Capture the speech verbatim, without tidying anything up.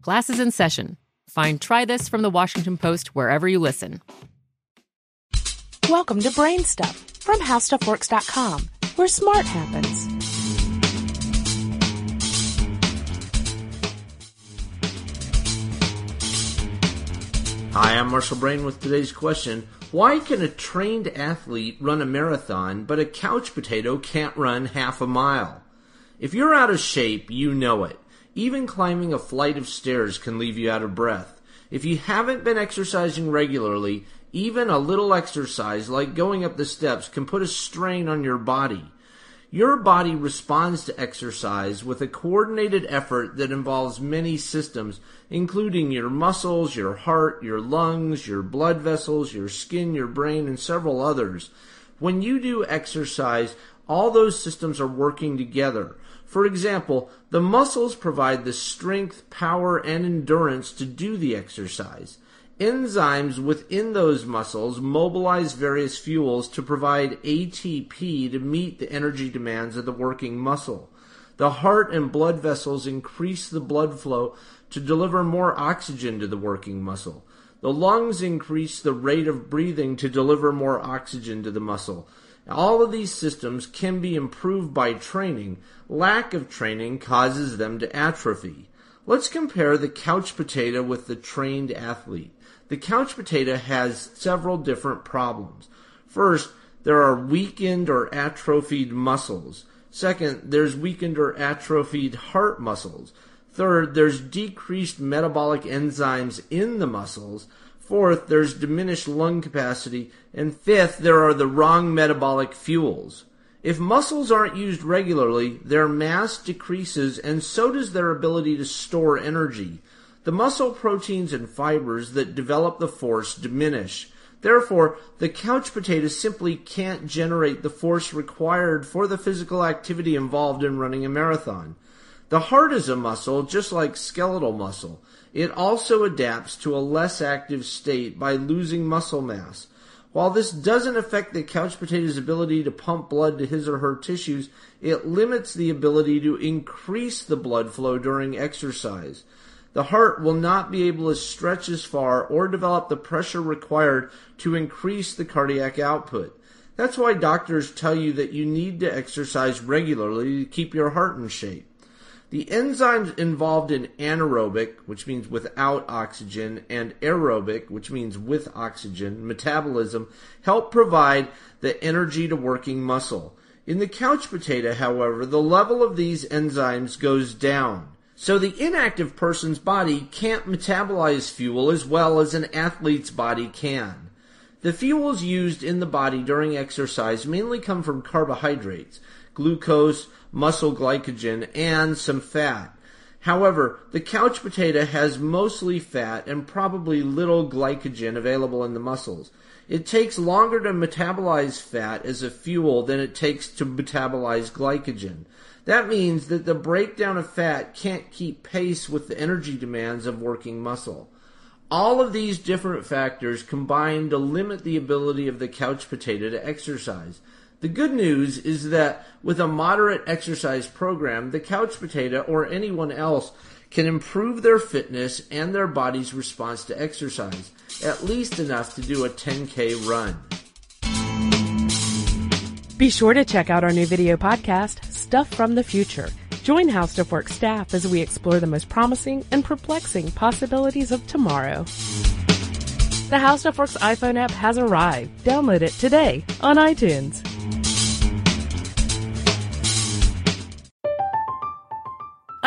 Class is in session. Find Try This from the Washington Post wherever you listen. Welcome to Brain Stuff from How Stuff Works dot com, where smart happens. Hi, I'm Marshall Brain with today's question. Why can a trained athlete run a marathon, but a couch potato can't run half a mile? If you're out of shape, you know it. Even climbing a flight of stairs can leave you out of breath. If you haven't been exercising regularly, even a little exercise like going up the steps can put a strain on your body. Your body responds to exercise with a coordinated effort that involves many systems, including your muscles, your heart, your lungs, your blood vessels, your skin, your brain, and several others. When you do exercise, all those systems are working together. For example, the muscles provide the strength, power, and endurance to do the exercise. Enzymes within those muscles mobilize various fuels to provide A T P to meet the energy demands of the working muscle. The heart and blood vessels increase the blood flow to deliver more oxygen to the working muscle. The lungs increase the rate of breathing to deliver more oxygen to the muscle. All of these systems can be improved by training. Lack of training causes them to atrophy. Let's compare the couch potato with the trained athlete. The couch potato has several different problems. First, there are weakened or atrophied muscles. Second, there's weakened or atrophied heart muscles. Third, there's decreased metabolic enzymes in the muscles. Fourth, there's diminished lung capacity. And fifth, there are the wrong metabolic fuels. If muscles aren't used regularly, their mass decreases and so does their ability to store energy. The muscle proteins and fibers that develop the force diminish. Therefore, the couch potato simply can't generate the force required for the physical activity involved in running a marathon. The heart is a muscle, just like skeletal muscle. It also adapts to a less active state by losing muscle mass. While this doesn't affect the couch potato's ability to pump blood to his or her tissues, it limits the ability to increase the blood flow during exercise. The heart will not be able to stretch as far or develop the pressure required to increase the cardiac output. That's why doctors tell you that you need to exercise regularly to keep your heart in shape. The enzymes involved in anaerobic, which means without oxygen, and aerobic, which means with oxygen, metabolism, help provide the energy to working muscle. In the couch potato, however, the level of these enzymes goes down. So the inactive person's body can't metabolize fuel as well as an athlete's body can. The fuels used in the body during exercise mainly come from carbohydrates, glucose, muscle glycogen, and some fat. However, the couch potato has mostly fat and probably little glycogen available in the muscles. It takes longer to metabolize fat as a fuel than it takes to metabolize glycogen. That means that the breakdown of fat can't keep pace with the energy demands of working muscle. All of these different factors combine to limit the ability of the couch potato to exercise. The good news is that with a moderate exercise program, the couch potato or anyone else can improve their fitness and their body's response to exercise, at least enough to do a ten K run. Be sure to check out our new video podcast, Stuff from the Future. Join HowStuffWorks staff as we explore the most promising and perplexing possibilities of tomorrow. The HowStuffWorks iPhone app has arrived. Download it today on iTunes.